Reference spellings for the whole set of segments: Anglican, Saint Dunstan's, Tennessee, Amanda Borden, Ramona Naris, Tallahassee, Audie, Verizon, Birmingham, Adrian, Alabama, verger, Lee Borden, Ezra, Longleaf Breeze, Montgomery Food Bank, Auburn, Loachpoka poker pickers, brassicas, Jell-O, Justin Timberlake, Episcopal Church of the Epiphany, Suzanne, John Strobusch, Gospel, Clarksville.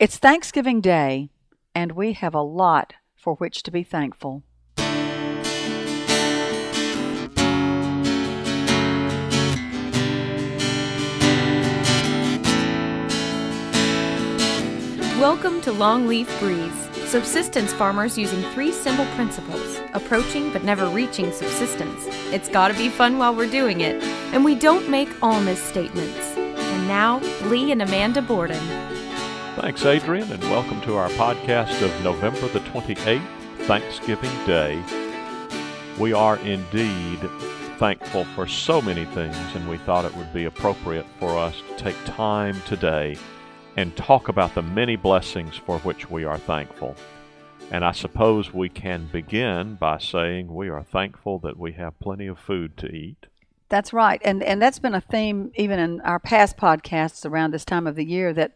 It's Thanksgiving Day, and we have a lot for which to be thankful. Welcome to Longleaf Breeze, subsistence farmers using three simple principles, approaching but never reaching subsistence. It's gotta be fun while we're doing it, and we don't make all misstatements. And now, Lee and Amanda Borden. Thanks, Adrian, and welcome to our podcast of November the 28th, Thanksgiving Day. We are indeed thankful for so many things, and we thought it would be appropriate for us to take time today and talk about the many blessings for which we are thankful. And I suppose we can begin by saying we are thankful that we have plenty of food to eat. That's right, and that's been a theme even in our past podcasts around this time of the year, that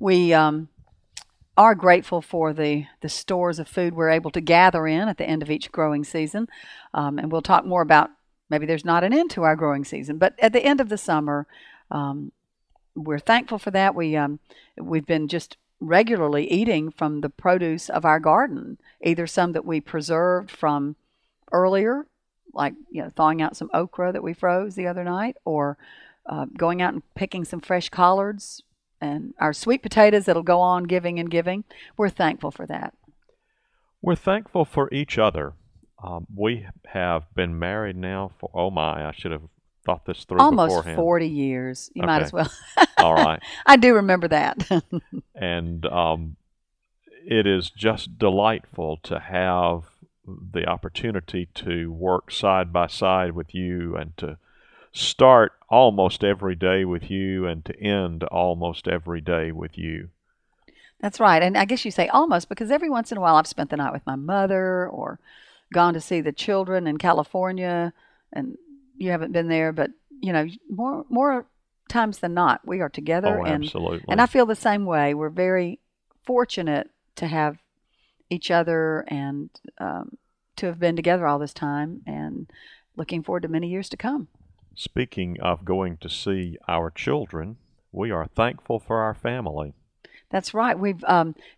we are grateful for the stores of food we're able to gather in at the end of each growing season. And we'll talk more about, maybe there's not an end to our growing season, but at the end of the summer, we're thankful for that. We've been just regularly eating from the produce of our garden, either some that we preserved from earlier, like thawing out some okra that we froze the other night, or going out and picking some fresh collards, and our sweet potatoes that'll go on giving and giving. We're thankful for that. We're thankful for each other. We have been married now for, I should have thought this through almost beforehand. 40 years. You might as well. All right. I do remember that. And it is just delightful to have the opportunity to work side by side with you, and to start almost every day with you and to end almost every day with you. That's right. And I guess you say almost because every once in a while I've spent the night with my mother or gone to see the children in California, and you haven't been there, but more times than not we are together. Oh, absolutely. And I feel the same way. We're very fortunate to have each other and to have been together all this time, and looking forward to many years to come. Speaking of going to see our children, we are thankful for our family. That's right. We've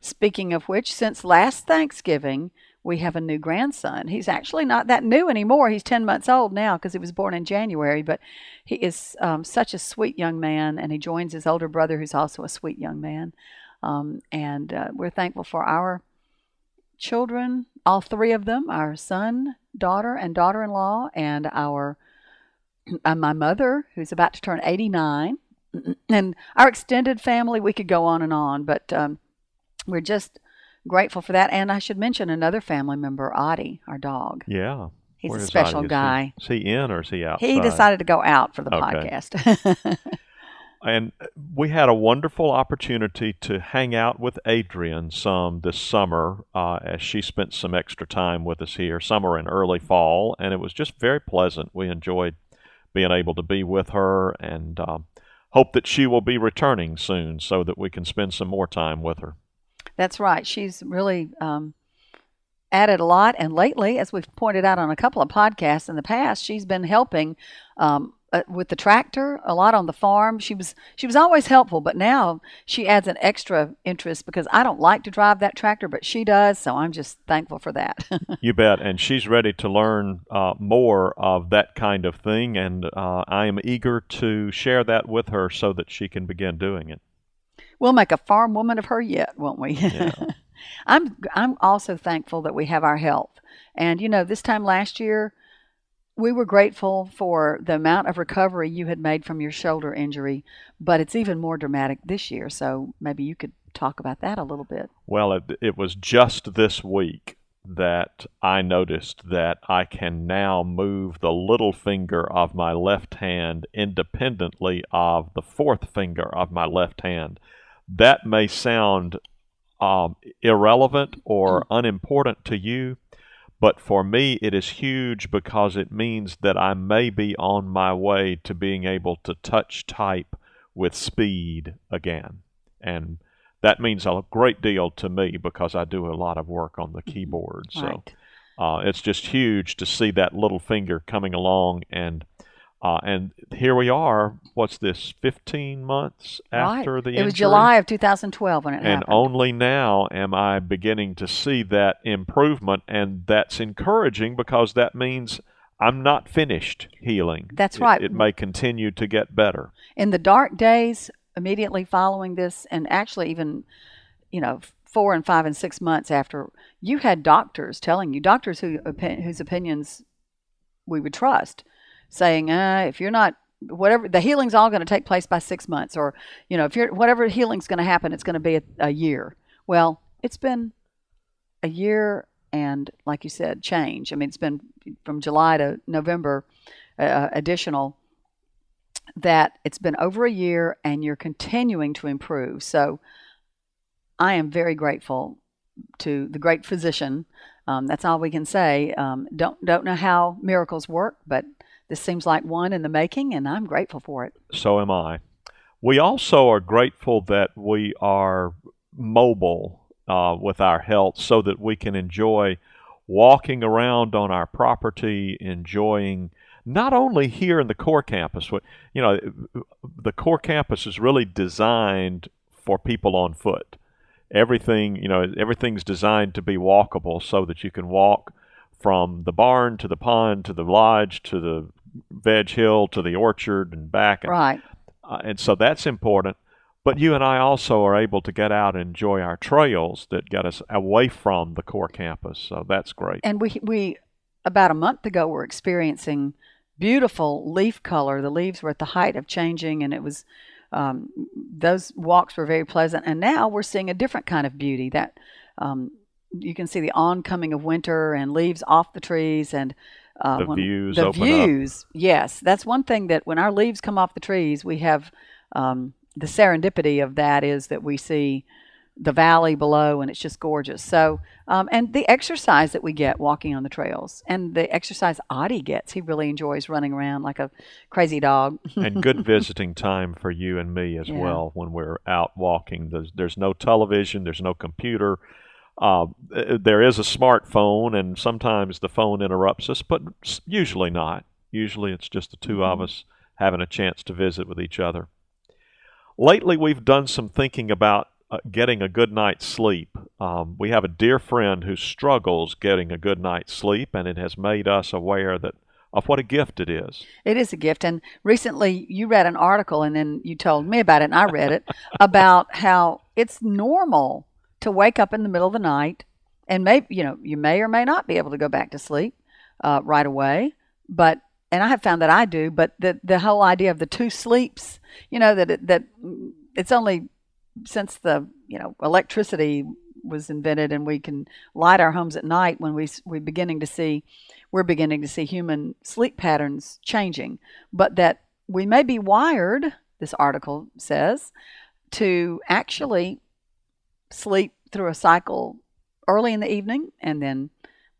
speaking of which, since last Thanksgiving, we have a new grandson. He's actually not that new anymore. He's 10 months old now because he was born in January, but he is such a sweet young man, and he joins his older brother, who's also a sweet young man. And we're thankful for our children, all three of them, our son, daughter, and daughter-in-law, and my mother, who's about to turn 89, and our extended family. We could go on and on, but we're just grateful for that. And I should mention another family member, Audie, our dog. Yeah. He's a special guy. Is he in or is he outside? He decided to go out for the podcast. And we had a wonderful opportunity to hang out with Adrian some this summer as she spent some extra time with us here, summer and early fall, and it was just very pleasant. We enjoyed being able to be with her, and hope that she will be returning soon so that we can spend some more time with her. That's right. She's really added a lot, and lately, as we've pointed out on a couple of podcasts in the past, she's been helping with the tractor a lot on the farm. She was always helpful, but now she adds an extra interest because I don't like to drive that tractor, but she does, so I'm just thankful for that. You bet, and she's ready to learn more of that kind of thing, and I am eager to share that with her so that she can begin doing it. We'll make a farm woman of her yet, won't we? Yeah. I'm also thankful that we have our health, and this time last year, we were grateful for the amount of recovery you had made from your shoulder injury, but it's even more dramatic this year, so maybe you could talk about that a little bit. Well, it was just this week that I noticed that I can now move the little finger of my left hand independently of the fourth finger of my left hand. That may sound irrelevant or unimportant to you, but for me, it is huge because it means that I may be on my way to being able to touch type with speed again. And that means a great deal to me because I do a lot of work on the keyboard. Right. So it's just huge to see that little finger coming along and And here we are, what's this, 15 months after the injury? It was July of 2012 when it happened. And only now am I beginning to see that improvement, and that's encouraging because that means I'm not finished healing. That's right. It may continue to get better. In the dark days immediately following this, and actually even, 4 and 5 and 6 months after, you had doctors telling you, doctors whose opinions we would trust, saying, if you're not, whatever, the healing's all going to take place by 6 months, or, if you're, whatever healing's going to happen, it's going to be a year. Well, it's been a year and, like you said, change. I mean, it's been from July to November additional, that it's been over a year and you're continuing to improve. So I am very grateful to the great physician. That's all we can say. Don't know how miracles work, but this seems like one in the making, and I'm grateful for it. So am I. We also are grateful that we are mobile with our health so that we can enjoy walking around on our property, enjoying not only here in the core campus. The core campus is really designed for people on foot. Everything's designed to be walkable so that you can walk from the barn to the pond to the lodge to the veg hill to the orchard and back. Right. And so that's important. But you and I also are able to get out and enjoy our trails that get us away from the core campus. So that's great. And we about a month ago, were experiencing beautiful leaf color. The leaves were at the height of changing, and it was those walks were very pleasant. And now we're seeing a different kind of beauty that you can see the oncoming of winter and leaves off the trees and the views open up. Yes, that's one thing that when our leaves come off the trees, we have the serendipity of that is that we see the valley below and it's just gorgeous. So, and the exercise that we get walking on the trails and the exercise Audie gets, he really enjoys running around like a crazy dog. And good visiting time for you and me as well when we're out walking. There's no television, there's no computer. There is a smartphone, and sometimes the phone interrupts us, but usually not. Usually it's just the two of us having a chance to visit with each other. Lately, we've done some thinking about getting a good night's sleep. We have a dear friend who struggles getting a good night's sleep, and it has made us aware of what a gift it is. It is a gift. And recently you read an article, and then you told me about it, and I read it, about how it's normal to wake up in the middle of the night, and you may or may not be able to go back to sleep right away. And I have found that I do. But the whole idea of the two sleeps, that it's only since the electricity was invented and we can light our homes at night when we're beginning to see human sleep patterns changing. But that we may be wired, this article says, to actually sleep through a cycle early in the evening and then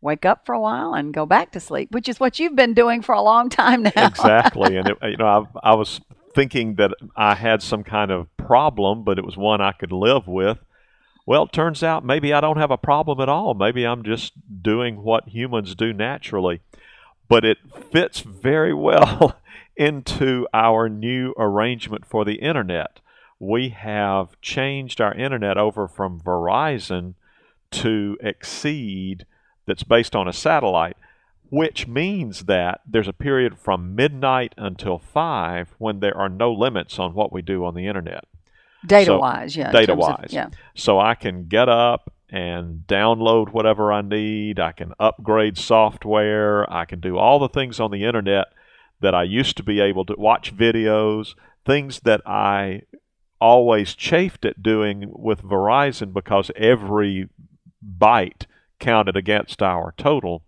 wake up for a while and go back to sleep, which is what you've been doing for a long time now. Exactly. And I was thinking that I had some kind of problem, but it was one I could live with. Well, it turns out maybe I don't have a problem at all. Maybe I'm just doing what humans do naturally. But it fits very well into our new arrangement for the internet. We have changed our internet over from Verizon to Exceed that's based on a satellite, which means that there's a period from midnight until 5 when there are no limits on what we do on the internet. Data-wise. So I can get up and download whatever I need. I can upgrade software. I can do all the things on the internet that I used to be able to watch videos, things that I always chafed at doing with Verizon because every byte counted against our total.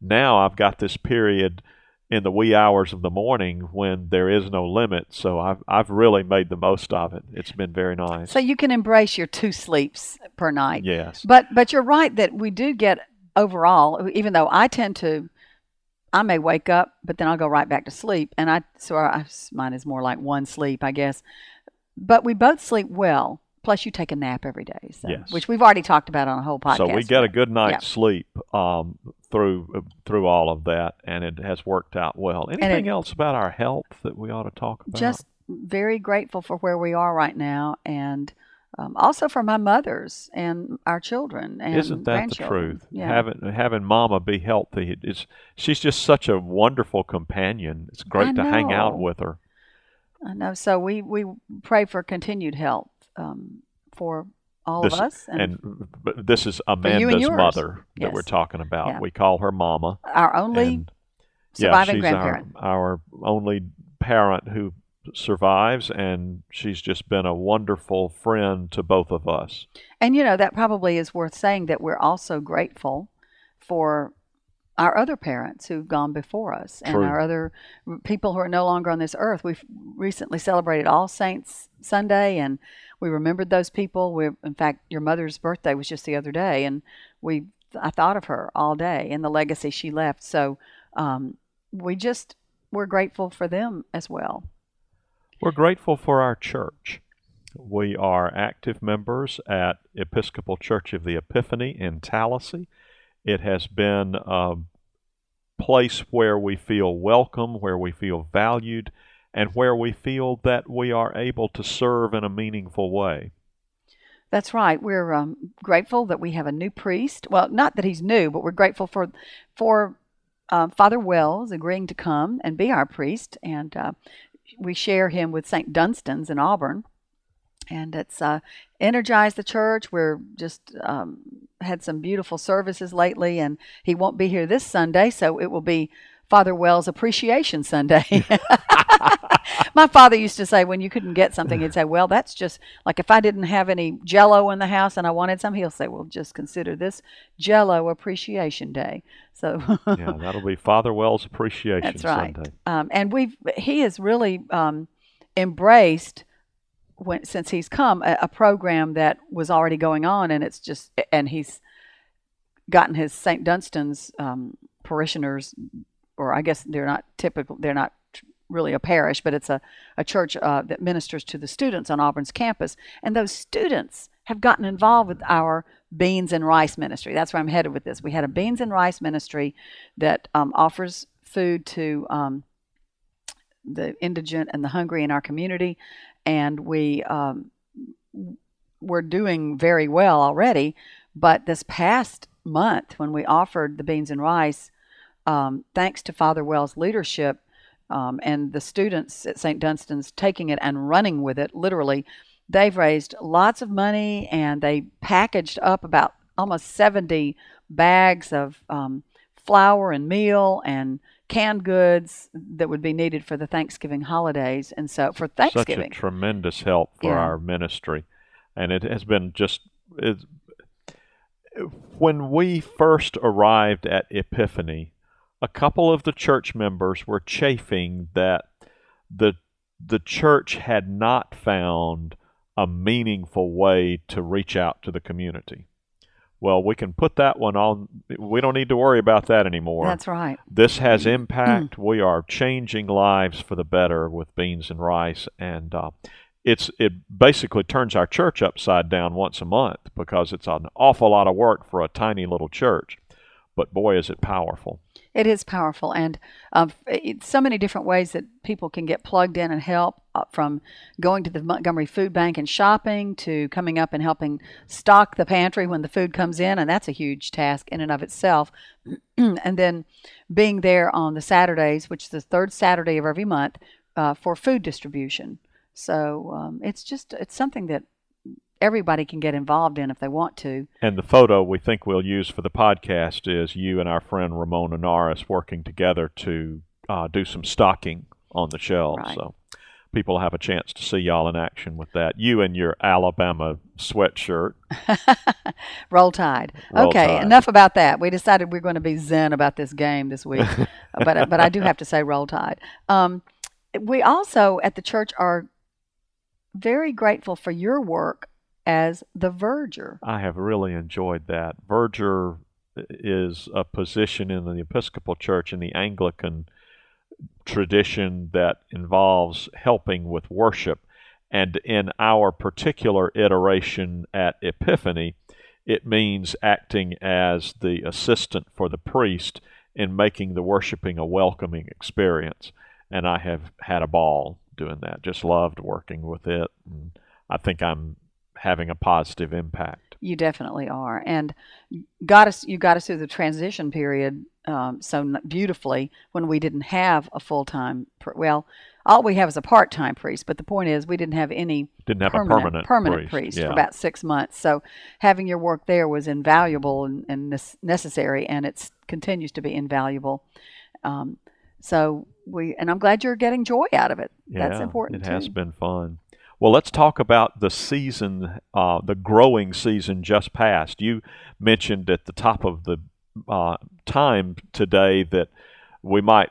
Now I've got this period in the wee hours of the morning when there is no limit, so I've really made the most of it. It's been very nice. So you can embrace your two sleeps per night. Yes. But you're right that we do get overall, even though I may wake up, but then I'll go right back to sleep, and mine is more like one sleep, I guess. But we both sleep well. Plus, you take a nap every day, so, yes, which we've already talked about on a whole podcast. So we got a good night's sleep through all of that, and it has worked out well. Anything else about our health that we ought to talk about? Just very grateful for where we are right now, and also for my mothers and our children and Isn't that the truth? Yeah. Having Mama be healthy, she's just such a wonderful companion. It's great to hang out with her. I know. So we pray for continued health. For all of us. And this is Amanda's mother that we're talking about. Yeah. We call her Mama. Our only surviving grandparent. Our only parent who survives, and she's just been a wonderful friend to both of us. And, you know, that probably is worth saying that we're also grateful for our other parents who've gone before us, and our other people who are no longer on this earth. We've recently celebrated All Saints Sunday, and we remembered those people. In fact, your mother's birthday was just the other day, and I thought of her all day and the legacy she left. So we're grateful for them as well. We're grateful for our church. We are active members at Episcopal Church of the Epiphany in Tallahassee. It has been a place where we feel welcome, where we feel valued, and where we feel that we are able to serve in a meaningful way. That's right. We're grateful that we have a new priest. Well, not that he's new, but we're grateful for Father Wells agreeing to come and be our priest. And we share him with Saint Dunstan's in Auburn. And it's energized the church. We're just had some beautiful services lately, and he won't be here this Sunday, so it will be Father Wells Appreciation Sunday. My father used to say when you couldn't get something, he'd say, well, that's just like if I didn't have any Jell-O in the house and I wanted some, he'll say, well, just consider this Jell-O Appreciation Day. So yeah, that'll be Father Wells Appreciation Sunday. That's right. And he has really embraced, since he's come, a program that was already going on, and he's gotten his St. Dunstan's parishioners, or I guess they're not really a parish, but it's a church that ministers to the students on Auburn's campus, and those students have gotten involved with our beans and rice ministry. That's where I'm headed with this. We had a beans and rice ministry that offers food to the indigent and the hungry in our community. And we're doing very well already. But this past month, when we offered the beans and rice, thanks to Father Wells' leadership and the students at St. Dunstan's taking it and running with it, literally, they've raised lots of money, and they packaged up about almost 70 bags of flour and meal and canned goods that would be needed for the Thanksgiving holidays. And so for Thanksgiving. Such a tremendous help for our ministry. And it has been when we first arrived at Epiphany, a couple of the church members were chafing that the church had not found a meaningful way to reach out to the community. Well, we can put that one on. We don't need to worry about that anymore. That's right. This has impact. We are changing lives for the better with beans and rice. And it basically turns our church upside down once a month, because it's an awful lot of work for a tiny little church. But boy, is it powerful. It is powerful. And so many different ways that people can get plugged in and help, from going to the Montgomery Food Bank and shopping, to coming up and helping stock the pantry when the food comes in. And that's a huge task in and of itself. And then being there on the Saturdays, which is the third Saturday of every month, for food distribution. So it's something that everybody can get involved in if they want to. And the photo we think we'll use for the podcast is you and our friend Ramona Naris working together to do some stocking on the shelves. Right. So people have a chance to see y'all in action with that. You and your Alabama sweatshirt. Roll Tide. Okay, enough about that. We decided we're going to be zen about this game this week. but I do have to say Roll Tide. We also at the church are very grateful for your work as the verger. I have really enjoyed that. Verger is a position in the Episcopal Church, in the Anglican tradition, that involves helping with worship. And in our particular iteration at Epiphany, it means acting as the assistant for the priest in making the worshiping a welcoming experience. And I have had a ball doing that. Just loved working with it. And I think I'm having a positive impact. You definitely are. And you got us through the transition period so beautifully when we didn't have a full-time, all we have is a part-time priest, but the point is we didn't have any permanent priest for about 6 months. So having your work there was invaluable and necessary, and it continues to be invaluable. So I'm glad you're getting joy out of it. Yeah, that's important too. It has been fun. Well, let's talk about the season, the growing season just passed. You mentioned at the top of the time today that we might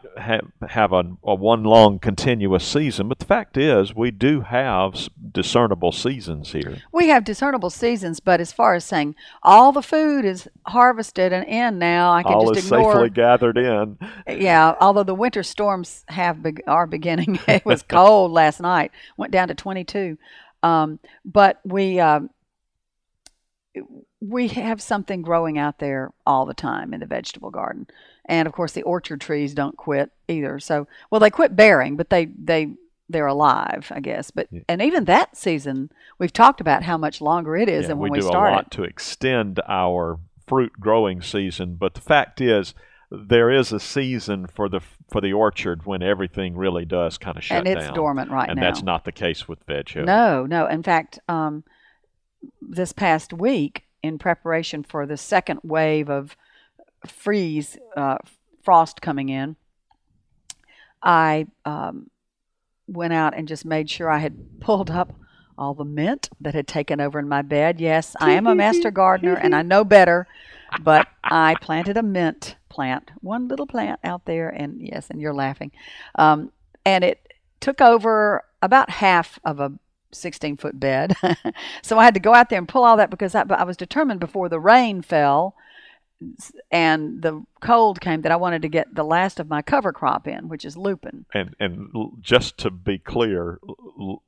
have a one long continuous season, but the fact is we do have discernible seasons here. We have discernible seasons, but as far as saying all the food is harvested and in now, I can all just ignore. All is safely gathered in. Yeah, although the winter storms are beginning. It was cold last night. Went down to 22. But we have something growing out there all the time in the vegetable garden. And, of course, the orchard trees don't quit either. So, well, they quit bearing, but they're alive, I guess. But yeah. And even that season, we've talked about how much longer it is than when we started. We do a lot to extend our fruit growing season. But the fact is, there is a season for the orchard when everything really does kind of shut down. And it's dormant right now. And that's not the case with veg hill. No. In fact, this past week, in preparation for the second wave of frost coming in, I went out and just made sure I had pulled up all the mint that had taken over in my bed. Yes, I am a master gardener and I know better, but I planted a mint plant, one little plant out there, and yes, and you're laughing. And it took over about half of a 16-foot bed. So I had to go out there and pull all that because I was determined before the rain fell and the cold came that I wanted to get the last of my cover crop in, which is lupin. And just to be clear,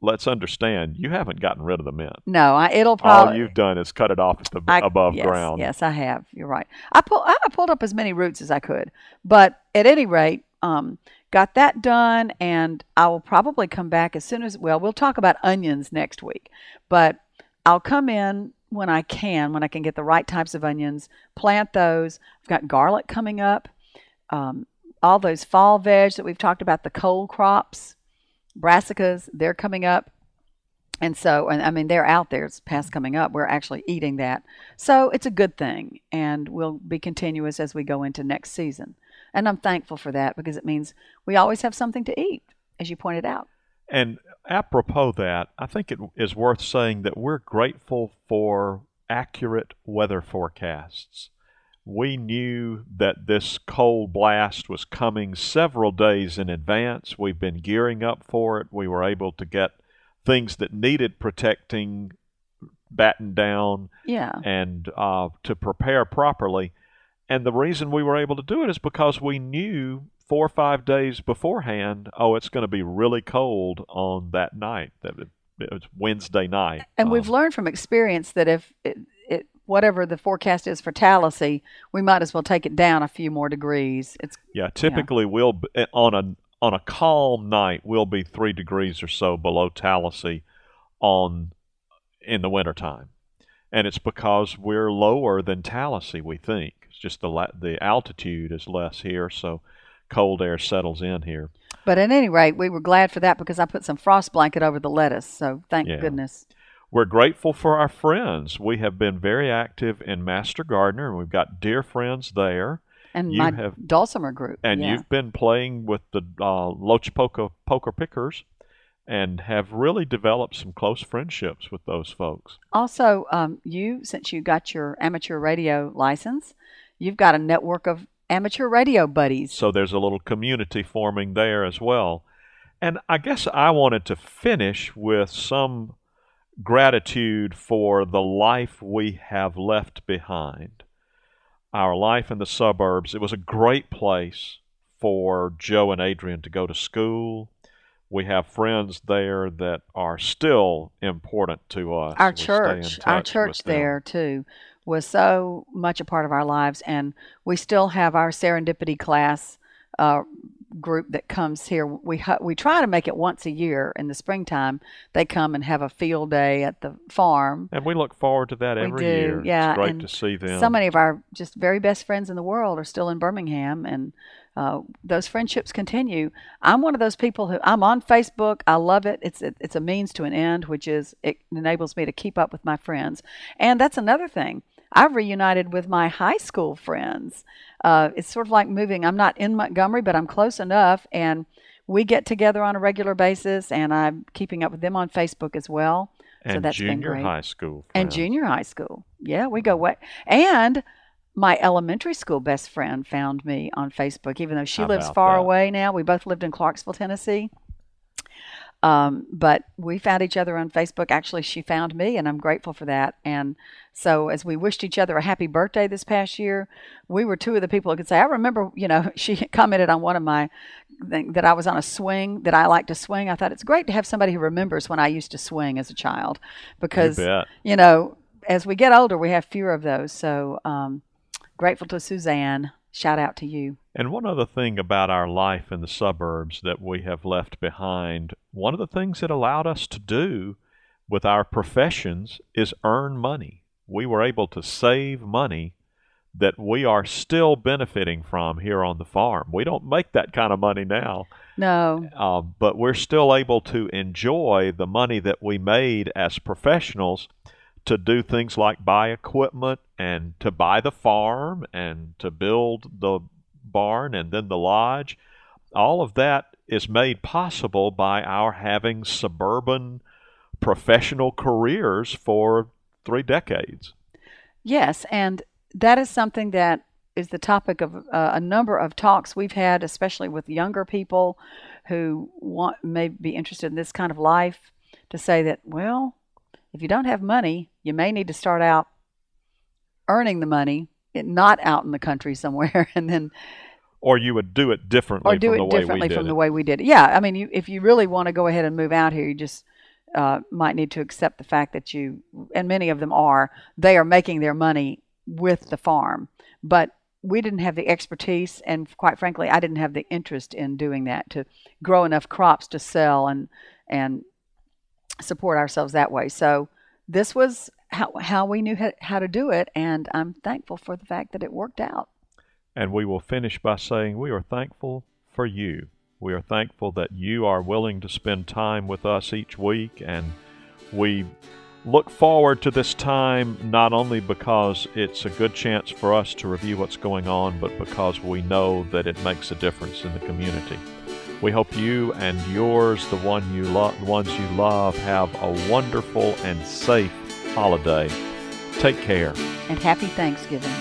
let's understand, you haven't gotten rid of the mint. No, it'll probably... All you've done is cut it off at above ground. Yes, I have. You're right. I pulled up as many roots as I could. But at any rate, got that done, and I will probably come back as soon as... Well, we'll talk about onions next week. But I'll come in when I can get the right types of onions, plant those. I've got garlic coming up, all those fall veg that we've talked about, the cold crops, brassicas, they're coming up. And so, and I mean, they're out there, it's past coming up. We're actually eating that. So it's a good thing, and we'll be continuous as we go into next season. And I'm thankful for that because it means we always have something to eat, as you pointed out. And apropos that, I think it is worth saying that we're grateful for accurate weather forecasts. We knew that this cold blast was coming several days in advance. We've been gearing up for it. We were able to get things that needed protecting, battened down, and to prepare properly. And the reason we were able to do it is because we knew 4 or 5 days beforehand, it's going to be really cold on that night. It's Wednesday night. And we've learned from experience that if whatever the forecast is for Tallahassee, we might as well take it down a few more degrees. Typically we'll on a calm night we'll be 3 degrees or so below Tallahassee in the wintertime. And it's because we're lower than Tallahassee, we think. It's just the altitude is less here, so cold air settles in here. But at any rate, we were glad for that because I put some frost blanket over the lettuce, so thank goodness. We're grateful for our friends. We have been very active in Master Gardener, and we've got dear friends there. And you have dulcimer group. And you've been playing with the Loachpoka poker pickers and have really developed some close friendships with those folks. Also, since you got your amateur radio license, you've got a network of amateur radio buddies. So there's a little community forming there as well. And I guess I wanted to finish with some gratitude for the life we have left behind. Our life in the suburbs, it was a great place for Joe and Adrian to go to school. we have friends there that are still important to us. Our church there too was so much a part of our lives, and we still have our serendipity class group that comes here. We try to make it once a year in the springtime. They come and have a field day at the farm, and we look forward to that every year. Yeah, it's great to see them. So many of our just very best friends in the world are still in Birmingham, and those friendships continue. I'm one of those people who I'm on Facebook. I love it. It's a means to an end, which is it enables me to keep up with my friends, and that's another thing. I've reunited with my high school friends. It's sort of like moving. I'm not in Montgomery, but I'm close enough, and we get together on a regular basis, and I'm keeping up with them on Facebook as well. And so that's been great. And junior high school. Yeah, we go way. And my elementary school best friend found me on Facebook, even though she lives far away now. We both lived in Clarksville, Tennessee. But we found each other on Facebook. Actually, she found me, and I'm grateful for that. And so as we wished each other a happy birthday this past year, we were two of the people who could say, I remember, she commented on one of my things that I was on a swing, that I like to swing. I thought it's great to have somebody who remembers when I used to swing as a child because, as we get older, we have fewer of those. So grateful to Suzanne. Shout out to you. And one other thing about our life in the suburbs that we have left behind, one of the things that allowed us to do with our professions is earn money. We were able to save money that we are still benefiting from here on the farm. We don't make that kind of money now. No. But we're still able to enjoy the money that we made as professionals to do things like buy equipment and to buy the farm and to build the barn and then the lodge. All of that is made possible by our having suburban professional careers for 3 decades. Yes, and that is something that is the topic of a number of talks we've had, especially with younger people who may be interested in this kind of life, to say that, well, if you don't have money, you may need to start out earning the money, not out in the country somewhere, and then... Or you would do it differently from the way we did it. Yeah, I mean, if you really want to go ahead and move out here, you just might need to accept the fact that you, and many of them are, they are making their money with the farm. But we didn't have the expertise, and quite frankly, I didn't have the interest in doing that, to grow enough crops to sell and support ourselves that way. So this was how we knew how to do it, and I'm thankful for the fact that it worked out. And we will finish by saying we are thankful for you. We are thankful that you are willing to spend time with us each week, and we look forward to this time not only because it's a good chance for us to review what's going on, but because we know that it makes a difference in the community. We hope you and yours, the ones you love, have a wonderful and safe holiday. Take care. And happy Thanksgiving.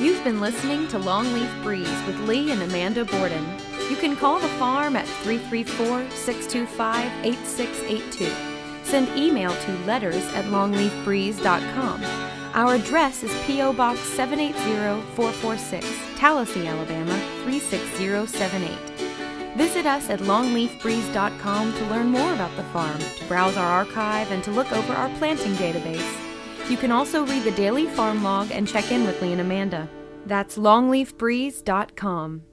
You've been listening to Longleaf Breeze with Lee and Amanda Borden. You can call the farm at 334-625-8682. Send email to letters@longleafbreeze.com. Our address is P.O. Box 780446, Tallahassee, Alabama 36078. Visit us at longleafbreeze.com to learn more about the farm, to browse our archive, and to look over our planting database. You can also read the daily farm log and check in with Lee and Amanda. That's longleafbreeze.com.